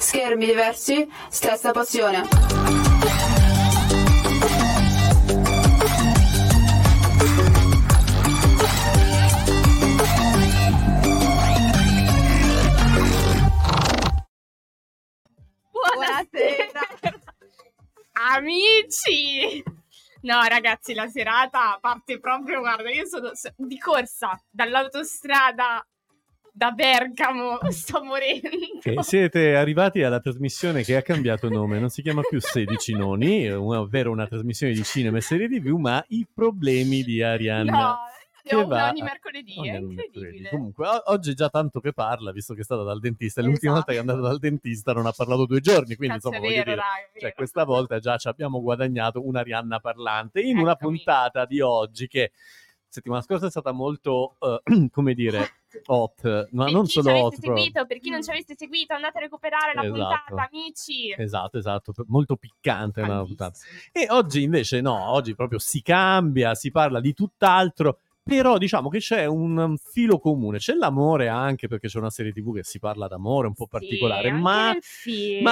Schermi diversi, stessa passione. Buonasera amici. No ragazzi, la serata parte proprio, guarda, io sono di corsa dall'autostrada da Bergamo, sto morendo. Okay, siete arrivati alla trasmissione che ha cambiato nome, non si chiama più 16noni, ovvero una trasmissione di cinema e serie TV, ma i problemi di Arianna. No, che va ogni mercoledì, è incredibile. Mercoledì. Comunque, oggi già tanto che parla, visto che è stata dal dentista, esatto. L'ultima volta che è andata dal dentista non ha parlato 2 giorni, quindi cazzo, insomma, voglio dire, cioè, questa volta già ci abbiamo guadagnato un'Arianna parlante in una puntata di oggi che settimana scorsa è stata molto, come dire, hot, ma non solo hot. Per chi non ci avesse seguito, andate a recuperare la puntata, amici. Esatto, molto piccante la puntata. E oggi invece no, oggi proprio si cambia, si parla di tutt'altro, però diciamo che c'è un filo comune, c'è l'amore anche, perché c'è una serie TV che si parla d'amore un po' particolare, anche ma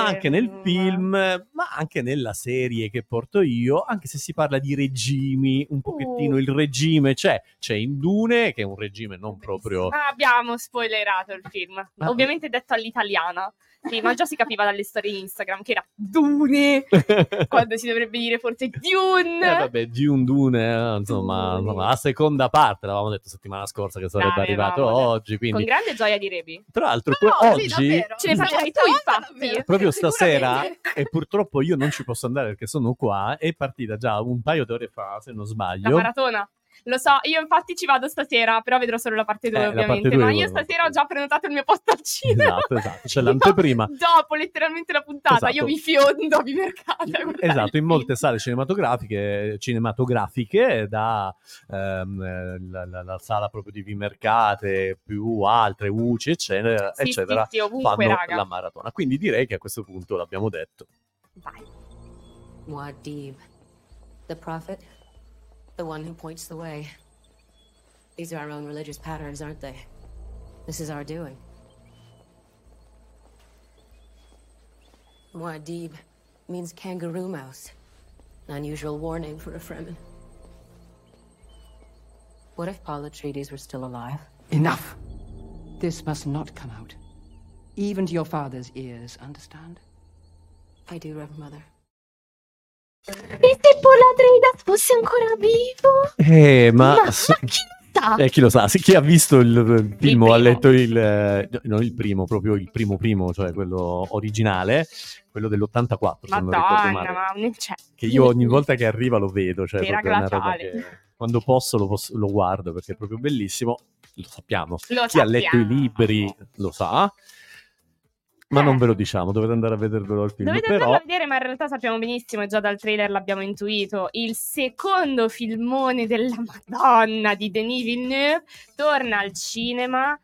anche nel film, ma anche nella serie che porto io, anche se si parla di regimi, un pochettino il regime c'è in Dune, che è un regime non proprio... Abbiamo spoilerato il film, ovviamente detto all'italiana, sì, ma già si capiva dalle storie Instagram che era Dune, quando si dovrebbe dire forse Dune. Vabbè, Dune, insomma, la seconda parte, l'avevamo detto settimana scorsa che sarebbe arrivato oggi. Quindi... Con grande gioia di Rebi. Tra l'altro, oggi... Sì, ce ne parlai tu, infatti. Proprio stasera, e purtroppo io non ci posso andare perché sono qua, è partita già un paio d'ore fa, se non sbaglio. La maratona. Lo so, io infatti ci vado stasera, però vedrò solo la parte 2 ovviamente, ma io stasera ho già prenotato il mio posto al cinema. Esatto, c'è l'anteprima. Dopo letteralmente la puntata, io mi fiondo, mi mercato. Esatto, in molte sale cinematografiche da la sala proprio di Vimercate, più altre, UCI, eccetera, eccetera, ovunque, fanno la maratona. Quindi direi che a questo punto l'abbiamo detto. Vai. Muad'Dib, the prophet. The one who points the way. These are our own religious patterns, aren't they? This is our doing. Muad'Dib means kangaroo mouse. An unusual war name for a Fremen. What if Paul Atreides were still alive? Enough! This must not come out. Even to your father's ears, understand? I do, Reverend Mother. E se Paul Atreides fosse ancora vivo? Ma chi lo sa? Chi lo sa? Chi ha visto il film o ha letto il primo, cioè quello originale, quello dell'84, se non ricordo male. Che io ogni volta che arriva lo vedo, cioè proprio una roba che quando posso lo guardo perché è proprio bellissimo. Lo sappiamo. Chi ha letto i libri lo sa. Ma non ve lo diciamo, dovete andare a vedervelo al film. Dovete andarlo a vedere, ma in realtà sappiamo benissimo, già dal trailer l'abbiamo intuito. Il secondo filmone della Madonna di Denis Villeneuve torna al cinema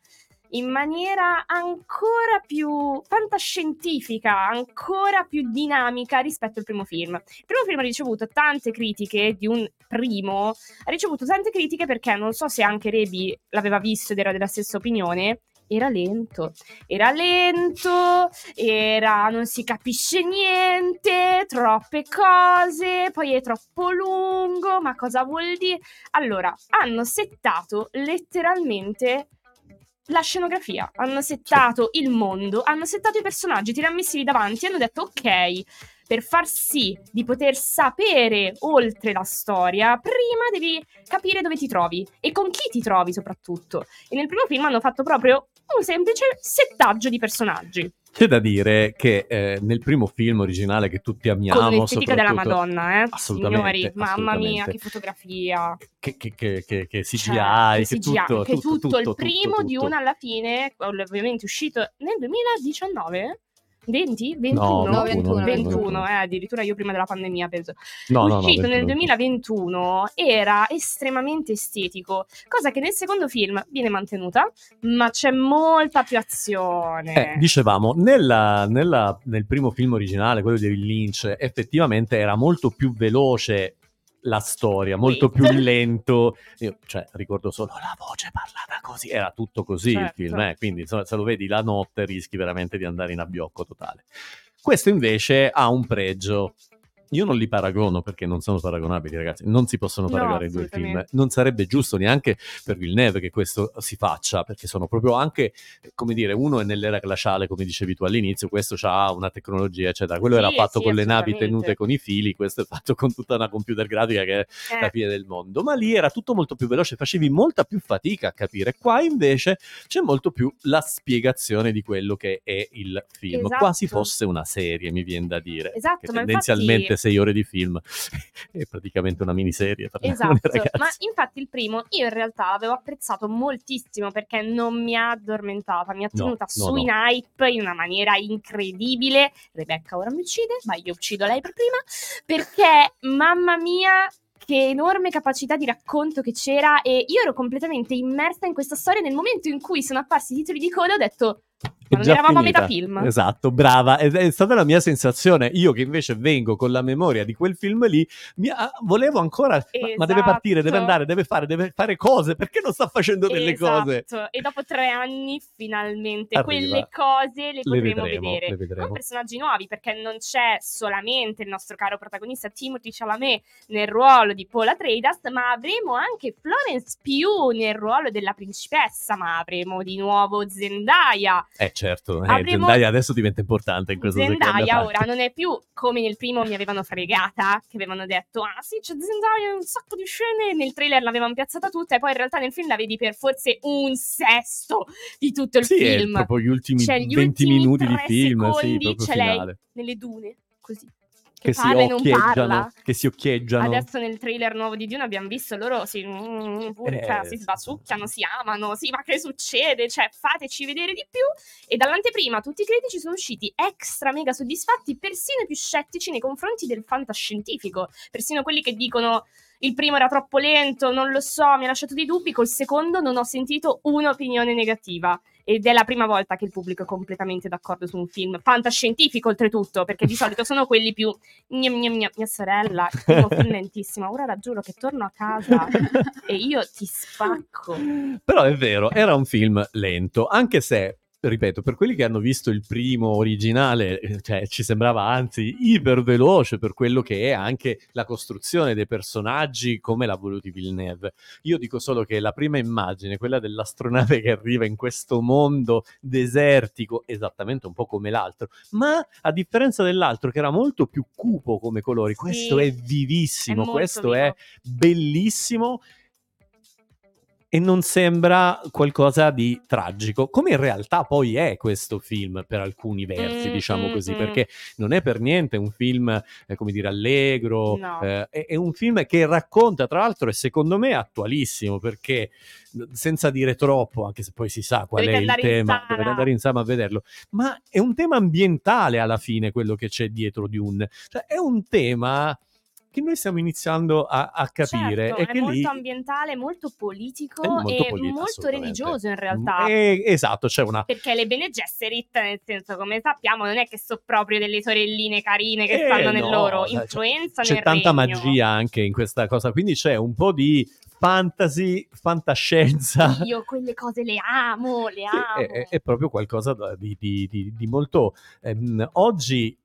in maniera ancora più fantascientifica, ancora più dinamica rispetto al primo film. Il primo film ha ricevuto tante critiche, perché non so se anche Rebi l'aveva visto ed era della stessa opinione. Era lento, non si capisce niente, troppe cose, poi è troppo lungo, ma cosa vuol dire? Allora, hanno settato letteralmente la scenografia, hanno settato il mondo, hanno settato i personaggi, te li hanno messi lì davanti e hanno detto ok, per far sì di poter sapere oltre la storia, prima devi capire dove ti trovi e con chi ti trovi soprattutto. E nel primo film hanno fatto proprio un semplice settaggio di personaggi. C'è da dire che nel primo film originale che tutti amiamo, con l'estetica della Madonna, assolutamente, signori, mamma mia, che fotografia, che CGI, cioè, tutto il primo di una alla fine, ovviamente uscito nel 2019. 20? 21? No, 21. Addirittura io prima della pandemia penso. Uscito nel 2021 era estremamente estetico, cosa che nel secondo film viene mantenuta, ma c'è molta più azione. Dicevamo, nel primo film originale, quello di Lynch, effettivamente era molto più veloce la storia, molto più lento. Io, cioè, ricordo solo la voce parlava così, era tutto così, certo, il film, quindi insomma, se lo vedi la notte rischi veramente di andare in abbiocco totale. Questo invece ha un pregio. Io non li paragono perché non sono paragonabili, ragazzi, non si possono paragonare i due film, non sarebbe giusto neanche per Villeneuve che questo si faccia, perché sono proprio anche, come dire, uno è nell'era glaciale, come dicevi tu all'inizio, questo ha una tecnologia eccetera, quello era fatto con le navi tenute con i fili, questo è fatto con tutta una computer grafica che è la fine del mondo, ma lì era tutto molto più veloce, facevi molta più fatica a capire. Qua invece c'è molto più la spiegazione di quello che è il film, quasi fosse una serie, mi viene da dire, che tendenzialmente infatti... 6 ore di film è praticamente una miniserie. Ma infatti il primo io in realtà avevo apprezzato moltissimo perché non mi ha addormentata, mi ha tenuta in hype in una maniera incredibile. Rebecca ora mi uccide, ma io uccido lei per prima, perché mamma mia che enorme capacità di racconto che c'era, e io ero completamente immersa in questa storia. Nel momento in cui sono apparsi i titoli di coda ho detto non eravamo a metà film. Esatto, brava, è stata la mia sensazione. Io che invece vengo con la memoria di quel film lì, volevo ancora ma deve partire, deve andare, deve fare cose, perché non sta facendo delle cose? E dopo 3 anni finalmente quelle cose le potremo vedere. Con personaggi nuovi, perché non c'è solamente il nostro caro protagonista Timothy Chalamet nel ruolo di Paul Atreides, ma avremo anche Florence Pugh nel ruolo della principessa, ma avremo di nuovo Zendaya. Certo, Zendaya adesso diventa importante in questo senso. Zendaya ora non è più come nel primo, mi avevano fregata, che avevano detto ah sì c'è Zendaya in un sacco di scene, nel trailer l'avevano piazzata tutta e poi in realtà nel film la vedi per forse 1/6 di tutto il film. Sì, proprio gli ultimi 20 minuti di film, c'è lei nelle dune, così. Che parla e non parla, che si occhieggiano. Adesso nel trailer nuovo di Dune abbiamo visto loro si sbasuccano, si amano, ma che succede? Cioè, fateci vedere di più. E dall'anteprima tutti i critici sono usciti extra mega soddisfatti, persino i più scettici nei confronti del fantascientifico, persino quelli che dicono il primo era troppo lento, non lo so, mi ha lasciato dei dubbi, col secondo non ho sentito un'opinione negativa. Ed è la prima volta che il pubblico è completamente d'accordo su un film fantascientifico, oltretutto, perché di solito sono quelli più mia sorella, il primo film lentissimo, ora raggiuro che torno a casa e io ti spacco. Però è vero, era un film lento, anche se, ripeto, per quelli che hanno visto il primo originale, cioè, ci sembrava anzi iperveloce per quello che è anche la costruzione dei personaggi come l'ha voluti Villeneuve. Io dico solo che la prima immagine, quella dell'astronave che arriva in questo mondo desertico, esattamente un po' come l'altro, ma a differenza dell'altro che era molto più cupo come colori, questo è vivissimo, è bellissimo. E non sembra qualcosa di tragico, come in realtà poi è questo film per alcuni versi, diciamo così, perché non è per niente un film, come dire, allegro, è un film che racconta, tra l'altro, e secondo me è attualissimo, perché senza dire troppo, anche se poi si sa qual è il tema, dovete andare insieme a vederlo, ma è un tema ambientale alla fine quello che c'è dietro Dune, cioè è un tema che noi stiamo iniziando a capire. Certo, è che molto ambientale, molto politico e molto religioso in realtà. Esatto, c'è una... Perché le Bene Gesserit, nel senso, come sappiamo, non è che sono proprio delle sorelline carine che stanno nel loro, influenzano il regno. C'è tanta magia anche in questa cosa, quindi c'è un po' di fantasy, fantascienza. Io quelle cose le amo. È proprio qualcosa di molto... oggi...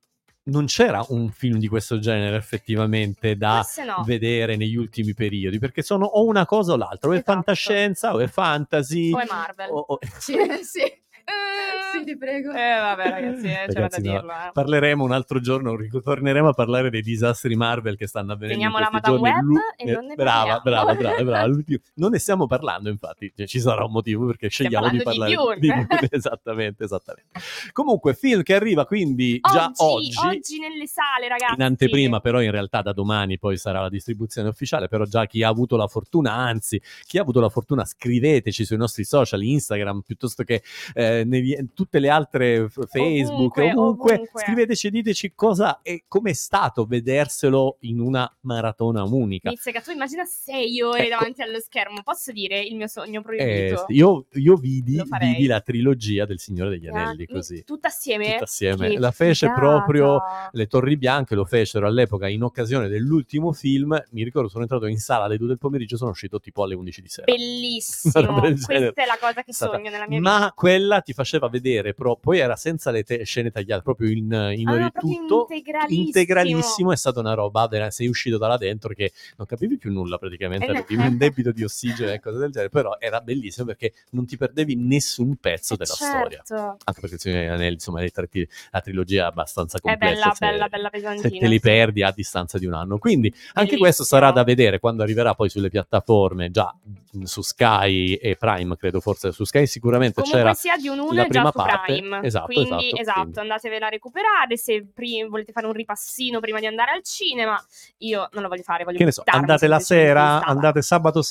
non c'era un film di questo genere effettivamente da vedere negli ultimi periodi, perché sono o una cosa o l'altra, o è fantascienza o è fantasy o è Marvel sì, ti prego. Vabbè ragazzi, c'era da dirlo. Parleremo un altro giorno, torneremo a parlare dei disastri Marvel che stanno avvenendo. Teniamo la Madame Web e non ne parliamo. Brava. Non ne stiamo parlando, infatti. Cioè, ci sarà un motivo perché scegliamo di parlare di Dune. Esattamente. Comunque, film che arriva quindi già oggi nelle sale, ragazzi. In anteprima, però in realtà da domani poi sarà la distribuzione ufficiale, però già chi ha avuto la fortuna, scriveteci sui nostri social, Instagram, piuttosto che tutte le altre Facebook, ovunque. Scriveteci e diteci cosa e com'è stato vederselo in una maratona unica. Inizia, tu immagina 6 ore davanti allo schermo. Posso dire il mio sogno proibito? Io vidi la trilogia del Signore degli Anelli così. Tutta assieme. La fece proprio le Torri Bianche, lo fecero all'epoca in occasione dell'ultimo film. Mi ricordo, sono entrato in sala alle 2 del pomeriggio, sono uscito tipo alle 11 di sera. Bellissimo. Questa è la cosa che sogno nella mia vita. Ma quella ti faceva vedere, però poi era senza le scene tagliate, proprio tutto integralissimo. È stata una roba, sei uscito da là dentro che non capivi più nulla praticamente, avevi un debito di ossigeno e cose del genere, però era bellissimo perché non ti perdevi nessun pezzo della storia. Anche perché Signore Anelli, insomma, la trilogia è abbastanza complessa, è bella pesantina, se te li perdi a distanza di un anno, quindi anche questo sarà da vedere quando arriverà poi sulle piattaforme, già su Sky e Prime, credo, forse su Sky sicuramente. Comunque c'era sia di un la prima già su parte Prime. Esatto, quindi. Andatevela a recuperare se volete fare un ripassino prima di andare al cinema. Io non lo voglio fare, voglio, che ne so, andate la sera, andate sabato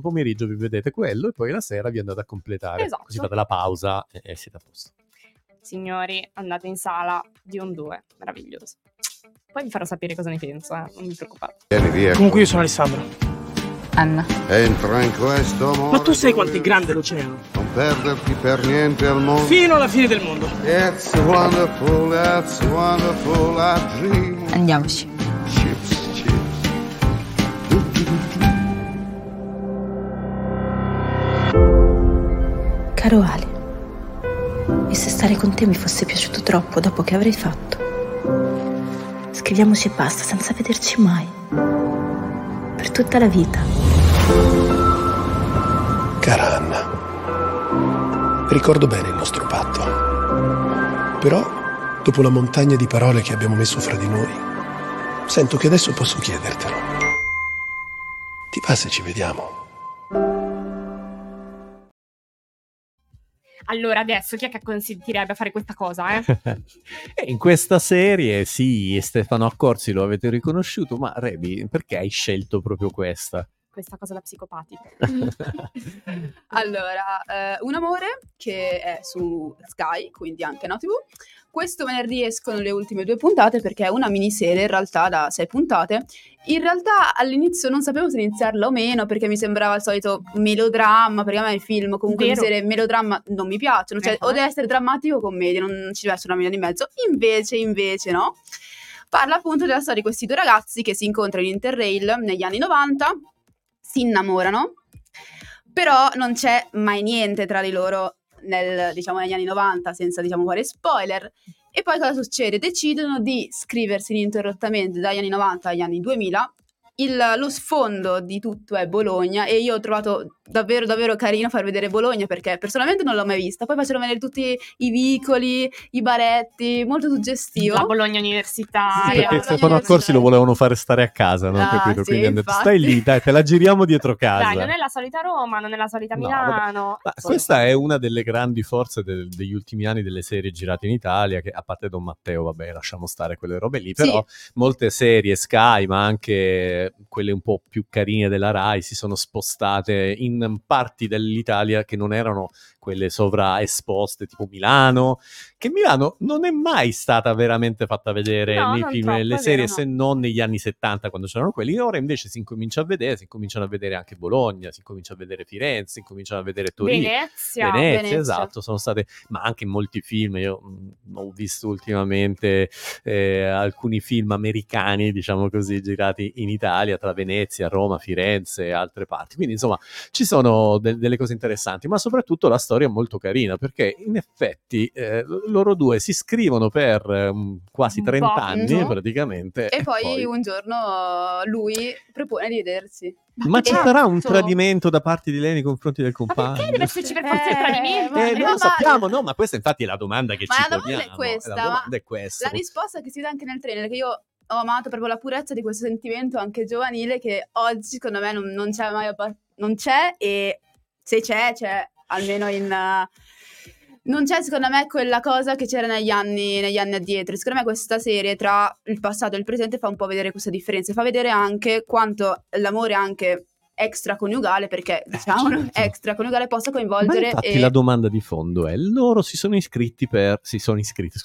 pomeriggio, vi vedete quello e poi la sera vi andate a completare, così fate la pausa e siete a posto. Signori, andate in sala di un 2, meraviglioso. Poi vi farò sapere cosa ne penso, non vi preoccupate. Vieni via. Comunque io sono Alessandro. Anna. Entra in questo mondo. Ma tu sai quanto è grande l'oceano? Non perderti per niente al mondo. Fino alla fine del mondo. It's wonderful, I dream. Andiamoci. Chips. Caro Ale. E se stare con te mi fosse piaciuto troppo dopo che avrei fatto? Scriviamoci e basta, senza vederci mai. Per tutta la vita. Cara Anna, ricordo bene il nostro patto. Però, dopo la montagna di parole che abbiamo messo fra di noi, sento che adesso posso chiedertelo. Ti va se ci vediamo? Allora, adesso chi è che consentirebbe a fare questa cosa? In questa serie, sì, Stefano Accorsi lo avete riconosciuto, ma Rebi, perché hai scelto proprio questa cosa da psicopatica? Allora, Un amore, che è su Sky, quindi anche no TV. Questo venerdì escono le ultime 2 puntate perché è una miniserie in realtà da 6 puntate. In realtà all'inizio non sapevo se iniziarla o meno perché mi sembrava il solito melodramma, perché a me il film comunque serie melodramma non mi piacciono, cioè o deve essere drammatico o commedia, non ci deve essere una via di mezzo. Invece no. Parla appunto della storia di questi 2 ragazzi che si incontrano in Interrail negli anni 90, si innamorano, però non c'è mai niente tra di loro negli anni 90, senza fare spoiler. E poi cosa succede? Decidono di scriversi ininterrottamente dagli anni 90 agli anni 2000. Lo sfondo di tutto è Bologna e io ho trovato davvero carino far vedere Bologna perché personalmente non l'ho mai vista. Poi facevano vedere tutti i vicoli, i baretti, molto suggestivo. La Bologna Università. Sì, perché Stefano Accorsi lo volevano fare stare a casa, non ho capito. Quindi hanno detto, stai lì, dai, te la giriamo dietro casa. Dai, non è la solita Roma, non è la solita Milano. Ma questa è una delle grandi forze degli ultimi anni delle serie girate in Italia, che a parte Don Matteo, lasciamo stare quelle robe lì, però molte serie Sky, ma anche quelle un po' più carine della Rai, si sono spostate in parti dell'Italia che non erano quelle sovraesposte, tipo Milano, che Milano non è mai stata veramente fatta vedere nei film, nelle serie, se non negli anni 70 quando c'erano quelli. Ora invece si incominciano a vedere anche Bologna, si incomincia a vedere Firenze, si incominciano a vedere Torino, Venezia. Esatto, sono state, ma anche molti film. Io ho visto ultimamente alcuni film americani, diciamo così, girati in Italia, tra Venezia, Roma, Firenze e altre parti, quindi insomma ci sono delle cose interessanti, ma soprattutto la storia è molto carina perché in effetti loro due si scrivono per quasi 30 anni praticamente e poi un giorno lui propone di vedersi. Ma ci sarà un tradimento da parte di lei nei confronti del compagno? Ma perché deve esserci per forza il tradimento? Non lo sappiamo, no, ma questa infatti è la domanda che ci poniamo. La risposta che si dà anche nel trailer, che io ho amato proprio la purezza di questo sentimento anche giovanile che oggi secondo me non c'è mai, non c'è, e se c'è almeno in non c'è secondo me quella cosa che c'era negli anni addietro. Secondo me questa serie tra il passato e il presente fa un po' vedere questa differenza, fa vedere anche quanto l'amore anche extraconiugale, perché diciamo certo, extraconiugale possa coinvolgere. Ma infatti la domanda di fondo è: loro si sono iscritti per si sono iscritti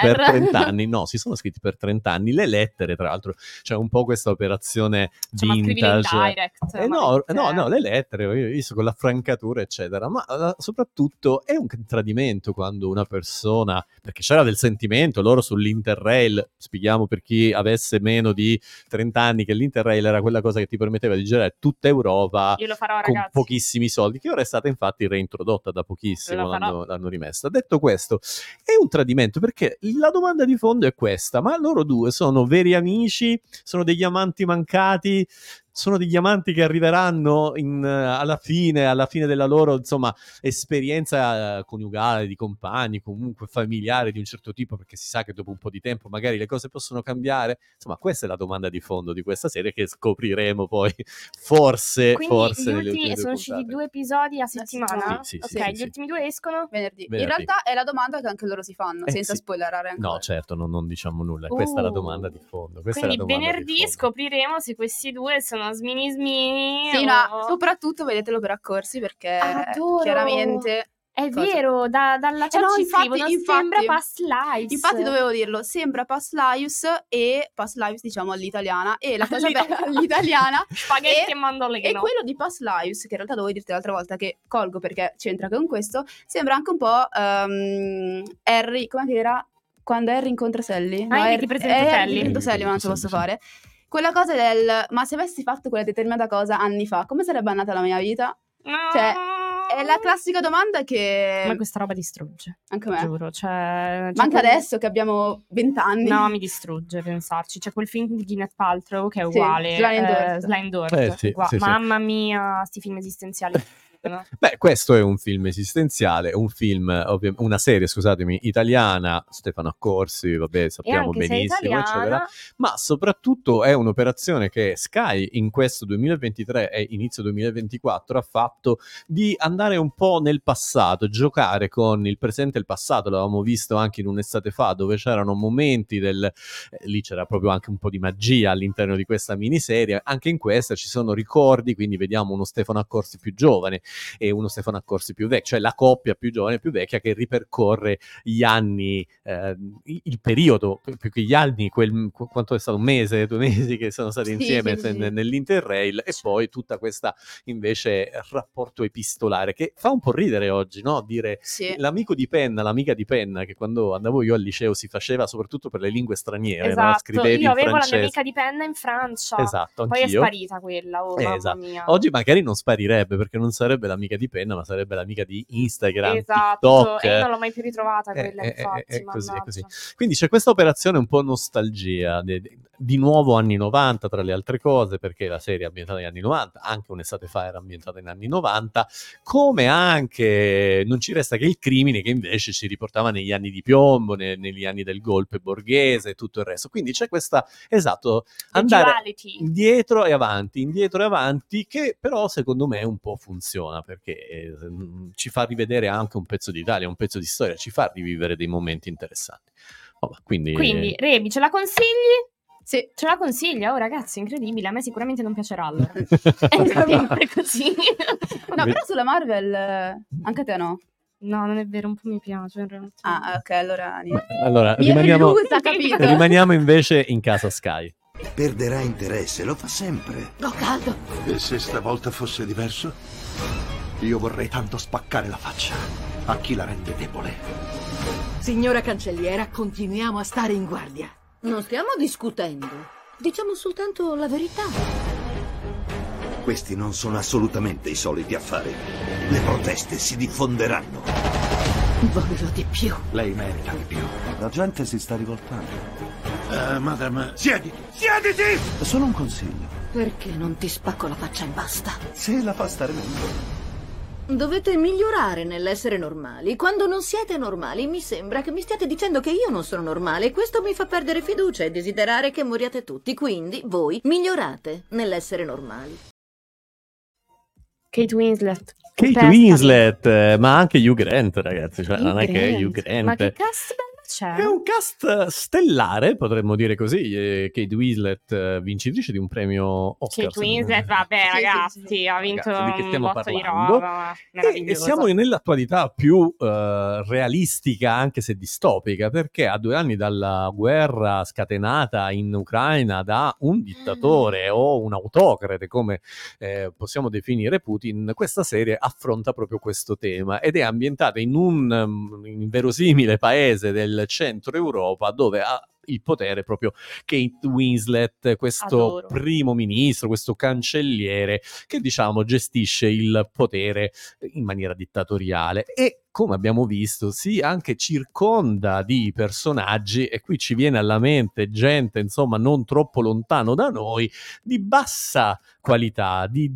per 30 anni? No, si sono iscritti per 30 anni. Le lettere, tra l'altro, c'è un po' questa operazione vintage. Ma direct, no, le lettere, io visto con la francatura, eccetera. Ma soprattutto è un tradimento quando una persona, perché c'era del sentimento, loro sull'Interrail, spieghiamo per chi avesse meno di 30 anni che l'Interrail era quella cosa che ti permetteva di girare tutta Europa con pochissimi soldi, che ora è stata infatti reintrodotta da pochissimo, l'hanno rimessa. Detto questo, è un tradimento, perché la domanda di fondo è questa: ma loro due sono veri amici, sono degli amanti mancati, sono degli amanti che arriveranno alla fine della loro, insomma, esperienza coniugale, di compagni, comunque familiare di un certo tipo, perché si sa che dopo un po' di tempo magari le cose possono cambiare? Insomma, questa è la domanda di fondo di questa serie, che scopriremo poi forse nelle ultime due puntate. Sono usciti 2 episodi a settimana? Sì, gli ultimi 2 escono venerdì. In realtà è la domanda che anche loro si fanno, senza spoilerare ancora. No, certo, non diciamo nulla. Questa è la domanda di fondo. Quindi venerdì scopriremo se questi 2 sono Smini. Sì, no, soprattutto vedetelo per Accorsi, perché chiaramente è vero, dalla chat ci scrivono, sembra Past Lives. Infatti dovevo dirlo, sembra Past Lives, e Past Lives diciamo all'italiana, e la cosa bella all'italiana spaghetti e mandorle, e quello di Past Lives, che in realtà dovevo dirti l'altra volta, che colgo perché c'entra con questo, sembra anche un po' Harry, come era quando Harry incontra Sally? No, Harry ti presento Sally, ma non ce la posso fare. Quella cosa del ma se avessi fatto quella determinata cosa anni fa, come sarebbe andata la mia vita? Cioè, è la classica domanda che... Ma questa roba distrugge. Anche me. Giuro, cioè... Ma anche adesso che abbiamo 20 anni. No, mi distrugge pensarci. C'è quel film di Gwyneth Paltrow che è uguale. Sliding Doors. Sì. Mamma mia, sti film esistenziali. Beh, questo è un film esistenziale, una serie italiana, Stefano Accorsi, vabbè, sappiamo benissimo, eccetera, ma soprattutto è un'operazione che Sky in questo 2023 e inizio 2024 ha fatto, di andare un po' nel passato, giocare con il presente e il passato. L'avevamo visto anche in Un'estate fa, dove c'erano momenti lì c'era proprio anche un po' di magia all'interno di questa miniserie. Anche in questa ci sono ricordi, quindi vediamo uno Stefano Accorsi più giovane e uno Stefano Accorsi più vecchio, cioè la coppia più giovane e più vecchia che ripercorre gli anni, il periodo, più che gli anni, quanto è stato, 2 mesi che sono stati insieme nell'Interrail, e poi tutta questa invece rapporto epistolare che fa un po' ridere oggi, no? Dire l'amico di penna, l'amica di penna, che quando andavo io al liceo si faceva soprattutto per le lingue straniere, esatto, no? Scrivevi io avevo francese. La mia amica di penna in Francia, esatto, poi è sparita quella, esatto. Mamma mia. Oggi magari non sparirebbe, perché non sarebbe l'amica di penna, ma sarebbe l'amica di Instagram, esatto, TikTok. E non l'ho mai più ritrovata quella, infatti. È così. Quindi c'è questa operazione un po' nostalgia, di nuovo anni 90, tra le altre cose, perché la serie è ambientata negli anni 90, anche Un'estate fa era ambientata negli anni 90, come anche Non ci resta che il crimine, che invece ci riportava negli anni di piombo, negli anni del golpe borghese e tutto il resto. Quindi c'è questa, esatto, andare indietro e avanti, che però secondo me è un po' funziona, perché ci fa rivedere anche un pezzo d'Italia, un pezzo di storia, ci fa rivivere dei momenti interessanti. Quindi Rebi, ce la consigli? Sì, ce la consiglia, oh ragazzi, incredibile, a me sicuramente non piacerà, allora. È sempre così. No, però sulla Marvel, anche a te no? No, non è vero, un po' mi piace in realtà. Ah, ok, allora rimaniamo invece in casa Sky. Perderà interesse, lo fa sempre. Ho caldo. E se stavolta fosse diverso? Io vorrei tanto spaccare la faccia a chi la rende debole. Signora cancelliera, continuiamo a stare in guardia. Non stiamo discutendo, diciamo soltanto la verità. Questi non sono assolutamente i soliti affari. Le proteste si diffonderanno. Voglio di più. Lei merita di più. La gente si sta rivoltando. Madame, siediti! Solo un consiglio. Perché non ti spacco la faccia e basta? Se la fa stare meglio. Dovete migliorare nell'essere normali. Quando non siete normali, mi sembra che mi stiate dicendo che io non sono normale. Questo mi fa perdere fiducia e desiderare che moriate tutti. Quindi voi migliorate nell'essere normali. Kate Winslet, ma anche Hugh Grant, ragazzi. Cioè, non è che Hugh Grant. Ma che caspita! c'è. È un cast stellare, potremmo dire così. Kate Winslet, vincitrice di un premio Oscar. Kate Winslet, vabbè, sì, ragazzi, sì. Ha vinto un botto di roba. E siamo nell'attualità più realistica, anche se distopica, perché a 2 anni dalla guerra scatenata in Ucraina da un dittatore o un autocrate, come possiamo definire Putin, questa serie affronta proprio questo tema ed è ambientata in un inverosimile paese del centro Europa dove ha il potere proprio Kate Winslet, questo primo ministro, questo cancelliere che diciamo gestisce il potere in maniera dittatoriale e, come abbiamo visto, si anche circonda di personaggi, e qui ci viene alla mente gente insomma non troppo lontano da noi, di bassa qualità, di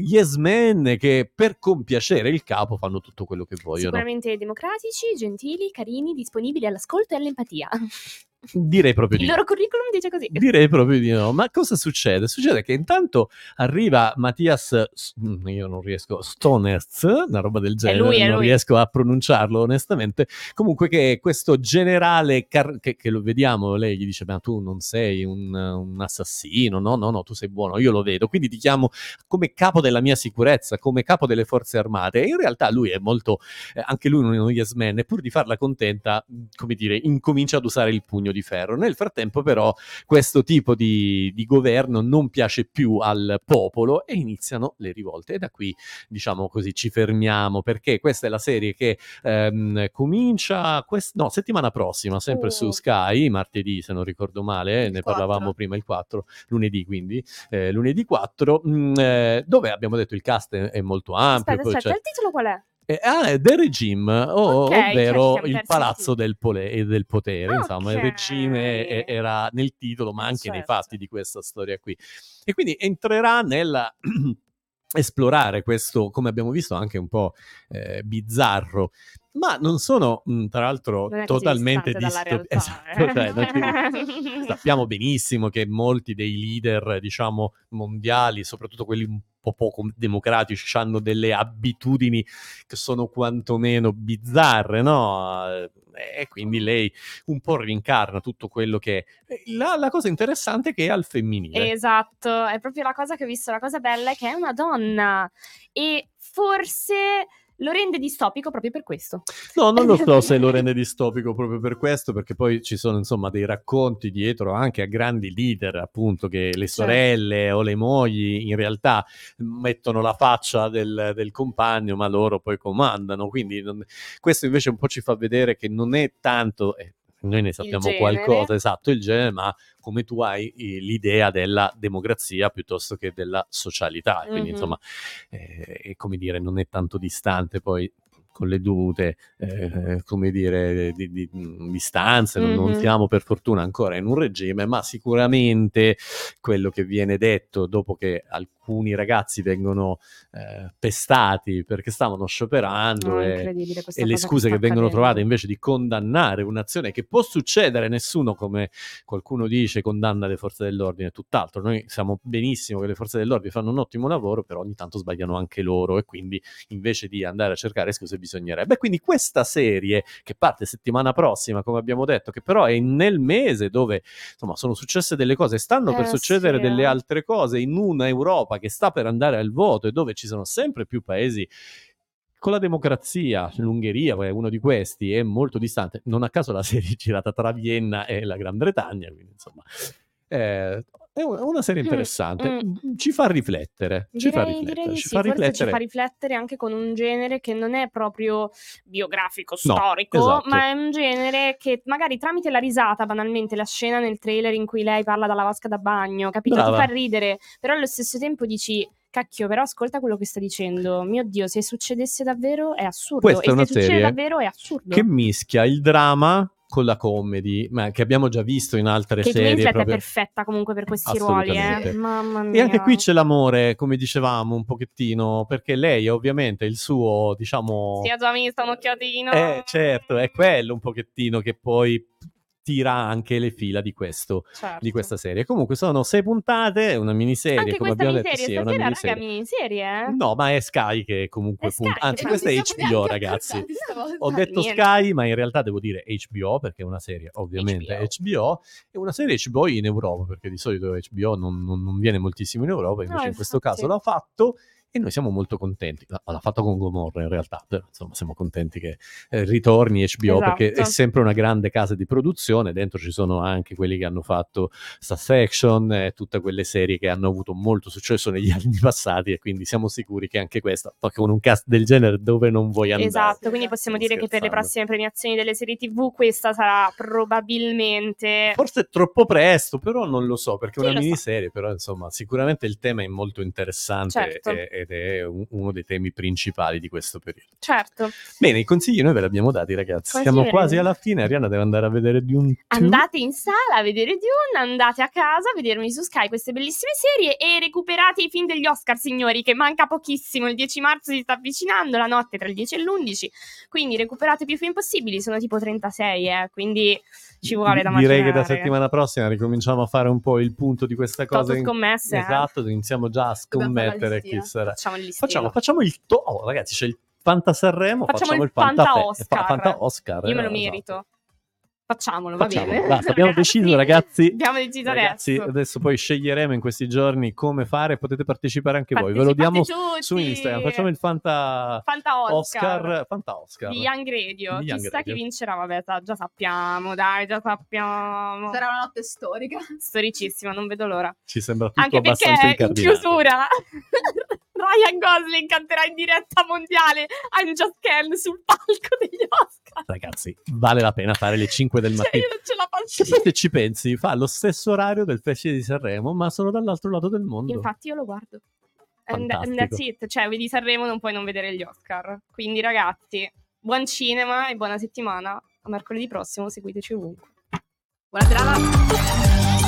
yes men che per compiacere il capo fanno tutto quello che vogliono. Sicuramente democratici, gentili, carini, disponibili all'ascolto e all'empatia. Direi proprio di no. Il loro curriculum dice così. Direi proprio di no. Ma cosa succede? Succede che intanto arriva Stonerz, una roba del genere, è lui. Riesco a pronunciarlo onestamente. Comunque che è questo generale che lo vediamo, lei gli dice: ma tu non sei un assassino, no, tu sei buono, io lo vedo, quindi ti chiamo come capo della mia sicurezza, come capo delle forze armate. E in realtà lui è molto, anche lui non è un yes man, e pur di farla contenta, come dire, incomincia ad usare il pugno di ferro. Nel frattempo però questo tipo di governo non piace più al popolo e iniziano le rivolte, e da qui diciamo così ci fermiamo, perché questa è la serie che comincia settimana prossima, sempre su Sky, martedì se non ricordo male, ne 4. Parlavamo prima, il 4, lunedì, quindi lunedì 4, dove abbiamo detto il cast è molto ampio. Aspetta, il titolo qual è? The Regime, ovvero il palazzo del potere, insomma, il regime era nel titolo, ma anche nei fatti di questa storia qui. E quindi entrerà nella esplorare questo, come abbiamo visto, anche un po' bizzarro, ma non sono tra l'altro totalmente sappiamo benissimo che molti dei leader diciamo mondiali, soprattutto quelli un po' poco democratici, hanno delle abitudini che sono quantomeno bizzarre, no? E quindi lei un po' rincarna tutto quello che la cosa interessante è che è al femminile. Esatto, è proprio la cosa che ho visto, la cosa bella è che è una donna e forse lo rende distopico proprio per questo. No, non lo so se lo rende distopico proprio per questo, perché poi ci sono insomma dei racconti dietro anche a grandi leader, appunto, che le sorelle o le mogli in realtà mettono la faccia del compagno, ma loro poi comandano. Quindi questo invece un po' ci fa vedere che non è tanto, noi ne sappiamo qualcosa, esatto, il genere, ma come tu hai l'idea della democrazia piuttosto che della socialità. Quindi insomma, come dire, non è tanto distante poi con le dovute distanze, non siamo per fortuna ancora in un regime, ma sicuramente quello che viene detto dopo che alcuni ragazzi vengono pestati perché stavano scioperando e le scuse che vengono trovate invece di condannare un'azione che può succedere, nessuno, come qualcuno dice, condanna le forze dell'ordine, tutt'altro, noi siamo benissimo che le forze dell'ordine fanno un ottimo lavoro, però ogni tanto sbagliano anche loro e quindi invece di andare a cercare scuse bisognerebbe. Quindi questa serie che parte settimana prossima, come abbiamo detto, che però è nel mese dove insomma sono successe delle cose, stanno per succedere delle altre cose in una Europa che sta per andare al voto e dove ci sono sempre più paesi con la democrazia, l'Ungheria è uno di questi, è molto distante, non a caso la serie è girata tra Vienna e la Gran Bretagna, quindi insomma è una serie interessante, ci fa riflettere, ci fa riflettere anche con un genere che non è proprio biografico, storico, ma è un genere che magari tramite la risata, banalmente la scena nel trailer in cui lei parla dalla vasca da bagno, capito? Brava. Ti fa ridere, però allo stesso tempo dici: cacchio, però ascolta quello che sta dicendo, mio Dio, se succedesse davvero è assurdo. Questa è una serie davvero è assurdo, che mischia il dramma con la comedy, ma che abbiamo già visto in altre serie. Kate Winslet è perfetta comunque per questi ruoli, mamma mia. E anche qui c'è l'amore, come dicevamo un pochettino, perché lei ovviamente il suo, diciamo, si è già vista un occhiatino, certo, è quello un pochettino che poi tira anche le fila di questo, certo, di questa serie. Comunque sono 6 puntate, una miniserie, anche come abbiamo detto. Sì, è una miniserie. Raga, miniserie, eh? No, ma è Sky che comunque punta. Anzi, questa è HBO, ragazzi. Ho detto Sky, ma in realtà devo dire HBO perché è una serie, ovviamente HBO. È una serie HBO in Europa, perché di solito HBO non viene moltissimo in Europa, invece in questo caso l'ha fatto. E noi siamo molto contenti, l'ha fatto con Gomorra in realtà, però insomma siamo contenti che ritorni HBO, esatto, perché è sempre una grande casa di produzione, dentro ci sono anche quelli che hanno fatto Succession, tutte quelle serie che hanno avuto molto successo negli anni passati, e quindi siamo sicuri che anche questa, con un cast del genere dove non vuoi andare. Esatto, quindi possiamo dire che per le prossime premiazioni delle serie TV questa sarà probabilmente... Forse è troppo presto, però non lo so, perché è una miniserie, però insomma sicuramente il tema è molto interessante, certo, ed è uno dei temi principali di questo periodo. Certo. Bene, i consigli noi ve li abbiamo dati, ragazzi. Siamo quasi alla fine. Arianna deve andare a vedere Dune 2. Andate in sala a vedere Dune, andate a casa a vedermi su Sky queste bellissime serie e recuperate i film degli Oscar, signori, che manca pochissimo. Il 10 marzo si sta avvicinando, la notte tra il 10 e l'11. Quindi recuperate più film possibili, sono tipo 36, quindi ci vuole da macinare. Direi che da settimana prossima ricominciamo a fare un po' il punto di questa cosa. Scommesse. Esatto, iniziamo già a scommettere chi sarà. Facciamo il oh, ragazzi, c'è il Fanta Sanremo, facciamo il Fanta Oscar. Io me lo merito. Esatto. Facciamolo, va bene. Basta, abbiamo deciso, ragazzi. Abbiamo deciso adesso. Adesso poi sceglieremo in questi giorni come fare. Potete partecipare anche voi. Ve lo diamo tutti su Instagram. Facciamo il Fanta Oscar di Young Radio. Chissà chi vincerà, vabbè, già sappiamo. Sarà una notte storica. Storicissima, non vedo l'ora. Ci sembra tutto anche abbastanza incardinato. In chiusura Ryan Gosling canterà in diretta mondiale I'm Just Ken sul palco degli Oscar. Ragazzi, vale la pena fare le 5 del mattino. Io non ce la faccio. Se ci pensi, fa lo stesso orario del Festival di Sanremo, ma sono dall'altro lato del mondo. Infatti io lo guardo. And that's it. Cioè, vedi Sanremo, non puoi non vedere gli Oscar. Quindi ragazzi, buon cinema e buona settimana. A mercoledì prossimo, seguiteci ovunque. Buona serata.